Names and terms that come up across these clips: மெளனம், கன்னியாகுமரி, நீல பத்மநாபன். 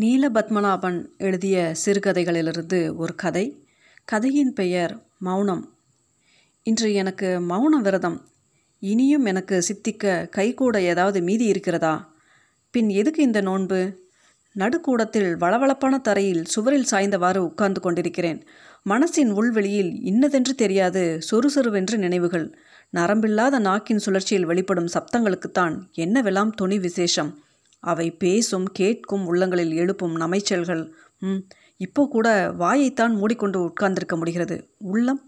நீல பத்மநாபன் எழுதிய சிறுகதைகளிலிருந்து ஒரு கதை. கதையின் பெயர் மெளனம். இன்று எனக்கு மெளன விரதம். இனியும் எனக்கு சித்திக்க கைகூட ஏதாவது மீதி இருக்கிறதா? பின் எதுக்கு இந்த நோன்பு? நடுக்கூடத்தில் வளவளப்பான தரையில் சுவரில் சாய்ந்தவாறு உட்கார்ந்து கொண்டிருக்கிறேன். மனசின் உள்வெளியில் இன்னதென்று தெரியாது சொறுசொருவென்று நினைவுகள். நரம்பில்லாத நாக்கின் சுழற்சியில் வெளிப்படும் சப்தங்களுக்குத்தான் என்னவெல்லாம் துணி விசேஷம். அவை பேசும் கேட்கும் உள்ளங்களில் எழுப்பும் நமைச்சல்கள். இப்போ கூட வாயைத்தான் மூடிக்கொண்டு உட்கார்ந்திருக்க முடிகிறது. உள்ளம்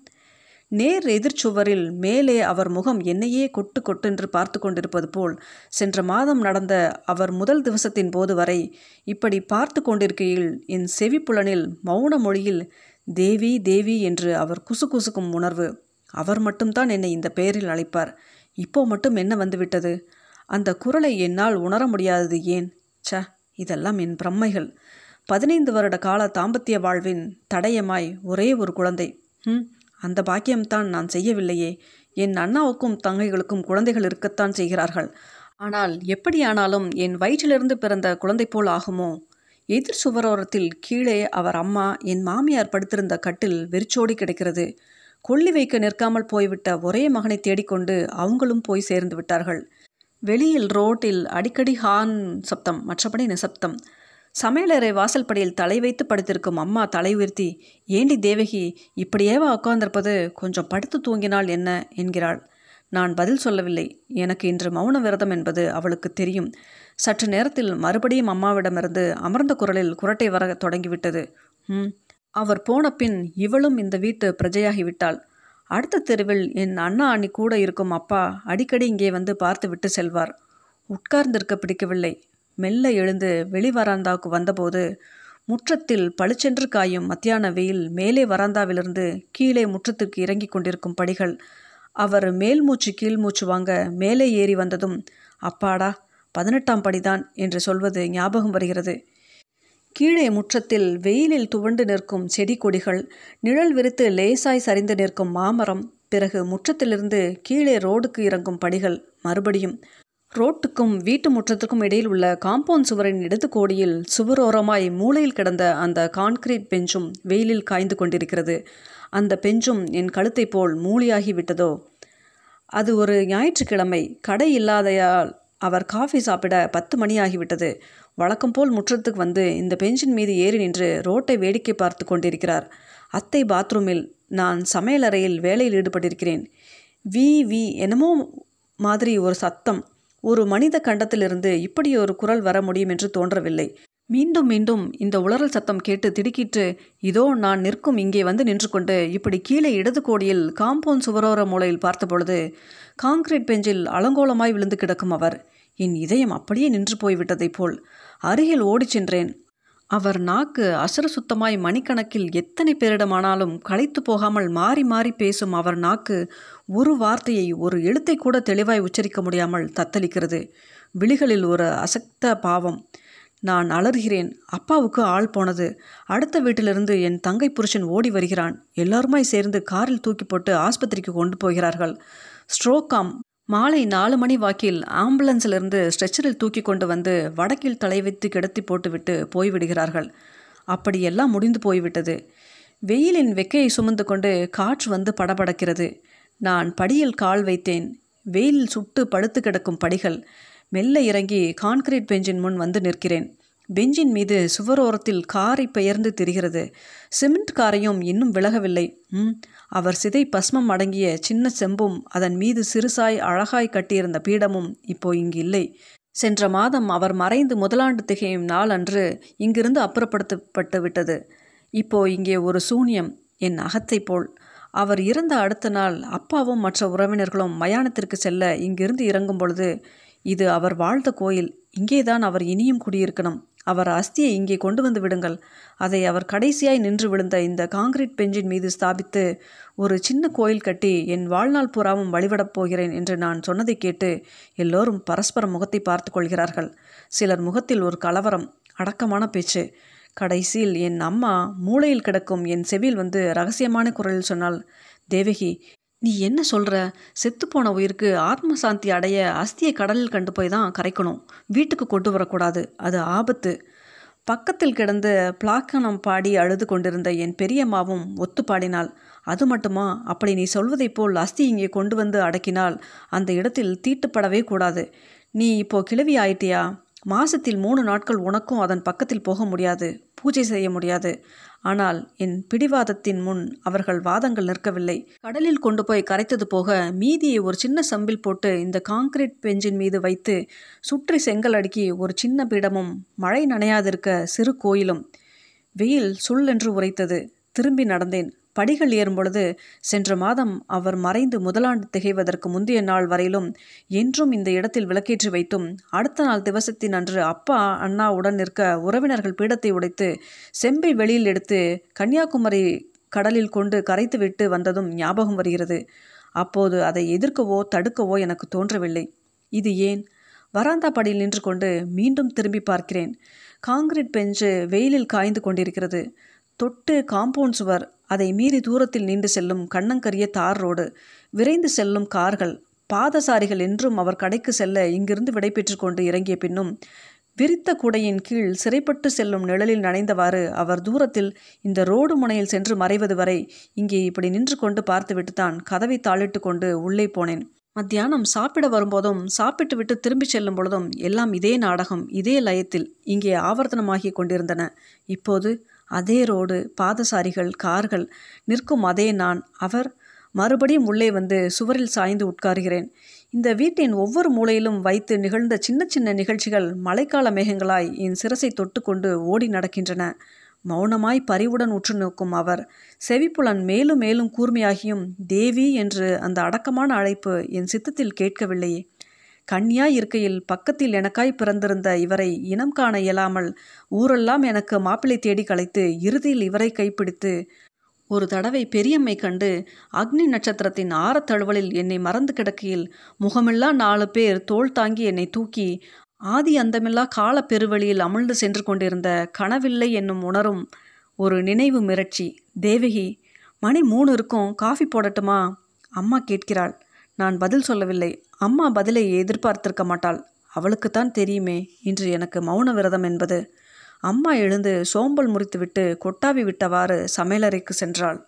நேர் எதிர்ச்சுவரில் மேலே அவர் முகம் என்னையே கொட்டு கொட்டென்று பார்த்து கொண்டிருப்பது போல். சென்ற மாதம் நடந்த அவர் முதல் திவசத்தின் போது வரை இப்படி பார்த்து கொண்டிருக்கையில் என் செவிப்புலனில் மௌன மொழியில் தேவி தேவி என்று அவர் குசுகுசுக்கும் உணர்வு. அவர் மட்டும்தான் என்னை இந்த பெயரில் அழைப்பார். இப்போ மட்டும் என்ன வந்துவிட்டது? அந்த குரலை என்னால் உணர முடியாதது ஏன்? ச, இதெல்லாம் என் பிரம்மைகள். 15 வருட கால தாம்பத்திய வாழ்வின் தடயமாய் ஒரே ஒரு குழந்தை. அந்த பாக்கியம்தான் நான் செய்யவில்லையே. என் அண்ணாவுக்கும் தங்கைகளுக்கும் குழந்தைகள் இருக்கத்தான் செய்கிறார்கள். ஆனால் எப்படியானாலும் என் வயிற்றிலிருந்து பிறந்த குழந்தை போல் ஆகுமோ? எதிர் சுவரோரத்தில் கீழே அவர் அம்மா என் மாமியார் படுத்திருந்த கட்டில் வெறிச்சோடி கிடக்கிறது. கொல்லி வைக்க நிற்காமல் போய்விட்ட ஒரே மகனை தேடிக்கொண்டு அவங்களும் போய் சேர்ந்து விட்டார்கள். வெளியில் ரோட்டில் அடிக்கடி ஹார்ன் சப்தம், மற்றபடி நிசப்தம். சமையலறை வாசல்படியில் தலை வைத்து படுத்திருக்கும் அம்மா தலை உயர்த்தி, "ஏண்டி தேவகி, இப்படியேவா உட்கார்ந்திருப்பது? கொஞ்சம் படுத்து தூங்கினால் என்ன?" என்கிறாள். நான் பதில் சொல்லவில்லை. எனக்கு இன்று மௌன விரதம் என்பது அவளுக்கு தெரியும். சற்று நேரத்தில் மறுபடியும் அம்மாவிடமிருந்து அமர்ந்த குரலில் குரட்டை வர தொடங்கிவிட்டது. அவர் போன பின் இவளும் இந்த வீட்டு பிரஜையாகிவிட்டாள். அடுத்த தெருவில் என் அண்ணா அண்ணி கூட இருக்கும் அப்பா அடிக்கடி இங்கே வந்து பார்த்து விட்டு செல்வார். உட்கார்ந்திருக்க பிடிக்கவில்லை. மெல்ல எழுந்து வெளிவராந்தாவுக்கு வந்தபோது முற்றத்தில் பளிச்சென்று காயும் மத்தியான வெயில் மேலே வராந்தாவிலிருந்து கீழே முற்றத்துக்கு இறங்கி கொண்டிருக்கும் படிகள். அவர் மேல்மூச்சு கீழ்மூச்சு வாங்க மேலே ஏறி வந்ததும், "அப்பாடா, 18ஆம் படிதான்" என்று சொல்வது ஞாபகம் வருகிறது. கீழே முற்றத்தில் வெயிலில் துவண்டு நிற்கும் செடி கொடிகள், நிழல் விரித்து லேசாய் சரிந்து நிற்கும் மாமரம், பிறகு முற்றத்திலிருந்து கீழே ரோடுக்கு இறங்கும் படிகள், மறுபடியும் ரோட்டுக்கும் வீட்டு முற்றத்துக்கும் இடையில் உள்ள காம்பவுண்ட் சுவரின் இடது கோடியில் சுவரோரமாய் மூலையில் கிடந்த அந்த கான்கிரீட் பெஞ்சும் வெயிலில் காய்ந்து கொண்டிருக்கிறது. அந்த பெஞ்சும் என் கழுத்தை போல் மூலியாகிவிட்டதோ? அது ஒரு ஞாயிற்றுக்கிழமை. கடை இல்லாதையால் அவர் காஃபி சாப்பிட 10 மணி ஆகிவிட்டது. வழக்கம் போல் முற்றத்துக்கு வந்து இந்த பெஞ்சின் மீது ஏறி நின்று ரோட்டை வேடிக்கை பார்த்து கொண்டிருக்கிறார். அத்தை பாத்ரூமில், நான் சமையலறையில் வேலையில் ஈடுபட்டிருக்கிறேன். வி என்னமோ மாதிரி ஒரு சத்தம். ஒரு மனித கண்டத்திலிருந்து இப்படி ஒரு குரல் வர முடியும் என்று தோன்றவில்லை. மீண்டும் மீண்டும் இந்த உளறல் சத்தம் கேட்டு திடுக்கிட்டு, இதோ நான் நிற்கும் இங்கே வந்து நின்று கொண்டு இப்படி கீழே இடது கோடியில் காம்பவுண்ட் சுவரோர மூலையில் பார்த்தபொழுது காங்கிரீட் பெஞ்சில் அலங்கோலமாய் விழுந்து கிடக்கும் அவர். என் இதயம் அப்படியே நின்று போய்விட்டதை போல். அருகில் ஓடிச் சென்றேன். அவர் நாக்கு அசுர சுத்தமாய் மணிக்கணக்கில் எத்தனை பேரிடமானாலும் களைத்து போகாமல் மாறி மாறி பேசும் அவர் நாக்கு ஒரு வார்த்தையை, ஒரு எழுத்தை கூட தெளிவாய் உச்சரிக்க முடியாமல் தத்தளிக்கிறது. விழிகளில் ஒரு அசக்த பாவம். நான் அலறுகிறேன். அப்பாவுக்கு ஆள் போனது. அடுத்த வீட்டிலிருந்து என் தங்கை புருஷன் ஓடி வருகிறான். எல்லாருமாய் சேர்ந்து காரில் தூக்கி போட்டு ஆஸ்பத்திரிக்கு கொண்டு போகிறார்கள். ஸ்ட்ரோக்காம். மாலை 4 மணி வாக்கில் ஆம்புலன்ஸிலிருந்து ஸ்ட்ரெச்சரில் தூக்கி கொண்டு வந்து வடக்கில் தலை வைத்து கிடத்தி போட்டுவிட்டு போய்விடுகிறார்கள். அப்படியெல்லாம் முடிந்து போய்விட்டது. வெயிலின் வெக்கையை சுமந்து கொண்டு காற்று வந்து படபடக்கிறது. நான் படியில் கால் வைத்தேன். வெயிலில் சுட்டு படுத்து கிடக்கும் படிகள். மெல்ல இறங்கி கான்கிரீட் பெஞ்சின் முன் வந்து நிற்கிறேன். பெஞ்சின் மீது சுவரோரத்தில் காரை பெயர்ந்து திரிகிறது. சிமெண்ட் காரையும் இன்னும் விலகவில்லை. அவர் சிதை பஸ்மம் அடங்கிய சின்ன செம்பும் அதன் மீது சிறுசாய் அழகாய் கட்டியிருந்த பீடமும் இப்போ இங்கு இல்லை. சென்ற மாதம் அவர் மறைந்து முதலாண்டு திகையும் நாள் அன்று இங்கிருந்து அப்புறப்படுத்தப்பட்டு விட்டது. இப்போ இங்கே ஒரு சூன்யம், என் அகத்தை போல். அவர் இறந்த அடுத்த நாள் அப்பாவும் மற்ற உறவினர்களும் மயானத்திற்கு செல்ல இங்கிருந்து இறங்கும் பொழுது, இது அவர் வாழ்ந்த கோயில், இங்கேதான் அவர் இனியும் குடியிருக்கணும், அவர் அஸ்தியை இங்கே கொண்டு வந்து விடுங்கள், அதை அவர் கடைசியாய் நின்று விழுந்த இந்த காங்கிரீட் பெஞ்சின் மீது ஸ்தாபித்து ஒரு சின்ன கோயில் கட்டி என் வாழ்நாள் பூராவும் வழிபடப் போகிறேன் என்று நான் சொன்னதை கேட்டு எல்லோரும் பரஸ்பர முகத்தை பார்த்து கொள்கிறார்கள். சிலர் முகத்தில் ஒரு கலவரம், அடக்கமான பேச்சு. கடைசியில் என் அம்மா மூளையில் கிடக்கும் என் செவியில் வந்து ரகசியமான குரலில் சொன்னாள், "தேவகி, நீ என்ன சொல்கிற? செத்துப்போன உயிருக்கு ஆத்மசாந்தி அடைய அஸ்தியை கடலில் கண்டு போய் தான் கரைக்கணும். வீட்டுக்கு கொண்டு வரக்கூடாது. அது ஆபத்து." பக்கத்தில் கிடந்து பிளாக்கணம் பாடி அழுது கொண்டிருந்த என் பெரியம்மாவும் ஒத்து பாடினாள். அது மட்டுமா, அப்படி நீ சொல்வதைப் போல் அஸ்தி இங்கே கொண்டு வந்து அடக்கினால் அந்த இடத்தில் தீட்டுப்படவே கூடாது. நீ இப்போ கிளவி ஆயிட்டியா? மாசத்தில் 3 நாட்கள் உனக்கும் அதன் பக்கத்தில் போக முடியாது, பூஜை செய்ய முடியாது. ஆனால் என் பிடிவாதத்தின் முன் அவர்கள் வாதங்கள் நிற்கவில்லை. கடலில் கொண்டு போய் கரைத்தது போக மீதியை ஒரு சின்ன சம்பில் போட்டு இந்த காங்கிரீட் பெஞ்சின் மீது வைத்து சுற்றி செங்கல் அடுக்கி ஒரு சின்ன பீடமும் மழை நனையாதிருக்க சிறு கோயிலும். வெயில் சுள்ளென்று உரைத்தது. திரும்பி நடந்தேன். படிகள் ஏறும்பொழுது சென்ற மாதம் அவர் மறைந்து முதலாண்டு திகைவதற்கு முந்தைய நாள் வரையிலும் என்றும் இந்த இடத்தில் விளக்கேற்றி வைத்தும் அடுத்த நாள் திவசத்தின் அன்று அப்பா அண்ணாவுடன் நிற்க உறவினர்கள் பீடத்தை உடைத்து செம்பை வெளியில் எடுத்து கன்னியாகுமரி கடலில் கொண்டு கரைத்து விட்டு வந்ததும் ஞாபகம் வருகிறது. அப்போது அதை எதிர்க்கவோ தடுக்கவோ எனக்கு தோன்றவில்லை. இது ஏன்? வராந்தா படியில் நின்று கொண்டு மீண்டும் திரும்பி பார்க்கிறேன். காங்கிரீட் பெஞ்சு வெயிலில் காய்ந்து கொண்டிருக்கிறது. தொட்டு காம்பவுண்ட் சுவர், அதை மீறி தூரத்தில் நீண்டு செல்லும் கண்ணங்கரிய தார் ரோடு, விரைந்து செல்லும் கார்கள், பாதசாரிகள் என்றும் அவர் கடைக்கு செல்ல இங்கிருந்து விடைபெற்று கொண்டு இறங்கிய பின்னும் விரித்த கூடையின் கீழ் சிறைப்பட்டு செல்லும் நிழலில் நனைந்தவாறு அவர் தூரத்தில் இந்த ரோடு முனையில் சென்று மறைவது வரை இங்கே இப்படி நின்று கொண்டு பார்த்துவிட்டுத்தான் கதவை தாளிட்டு கொண்டு உள்ளே போனேன். மத்தியானம் சாப்பிட வரும்போதும் சாப்பிட்டு விட்டு திரும்பி செல்லும் பொழுதும் எல்லாம் இதே நாடகம், இதே லயத்தில் இங்கே ஆவர்த்தனமாகி கொண்டிருந்தன. இப்போது அதே ரோடு, பாதசாரிகள், கார்கள், நிற்கும் அதே நான், அவர். மறுபடியும் உள்ளே வந்து சுவரில் சாய்ந்து உட்கார்கிறேன். இந்த வீட்டின் ஒவ்வொரு மூலையிலும் வைத்து நிகழ்ந்த சின்ன சின்ன நிகழ்ச்சிகள் மழைக்கால மேகங்களாய் என் சிரசை தொட்டு கொண்டு ஓடி நடக்கின்றன. மௌனமாய் பரிவுடன் உற்று நோக்கும் அவர் செவிப்புலன் மேலும் மேலும் கூர்மையாகியும் தேவி என்று அந்த அடக்கமான அழைப்பு என் சித்தத்தில் கேட்கவில்லையே. கன்னியாய் இருக்கையில் பக்கத்தில் எனக்காய் பிறந்திருந்த இவரை இனம் காண இயலாமல் ஊரெல்லாம் எனக்கு மாப்பிள்ளை தேடி கலைத்து இறுதியில் இவரை கைப்பிடித்து ஒரு தடவை பெரியம்மை கண்டு அக்னி நட்சத்திரத்தின் ஆரத்தழுவலில் என்னை மறந்து கிடக்கையில் முகமில்லா 4 பேர் தோள் தாங்கி என்னை தூக்கி ஆதி அந்தமில்லா கால பெருவெளியில் அமிழ்ந்து சென்று கொண்டிருந்த கனவில்லை என்னும் உணரும் ஒரு நினைவு மிரட்சி. தேவகி, மணி 3 இருக்கும், காஃபி போடட்டுமா? அம்மா கேட்கிறாள். நான் பதில் சொல்லவில்லை. அம்மா பதிலை எதிர்பார்த்திருக்க மாட்டாள். அவளுக்குத்தான் தெரியுமே இன்று எனக்கு மௌன விரதம் என்பது. அம்மா எழுந்து சோம்பல் முறித்துவிட்டு கொட்டாவி விட்டவாறு சமையலறைக்கு சென்றாள்.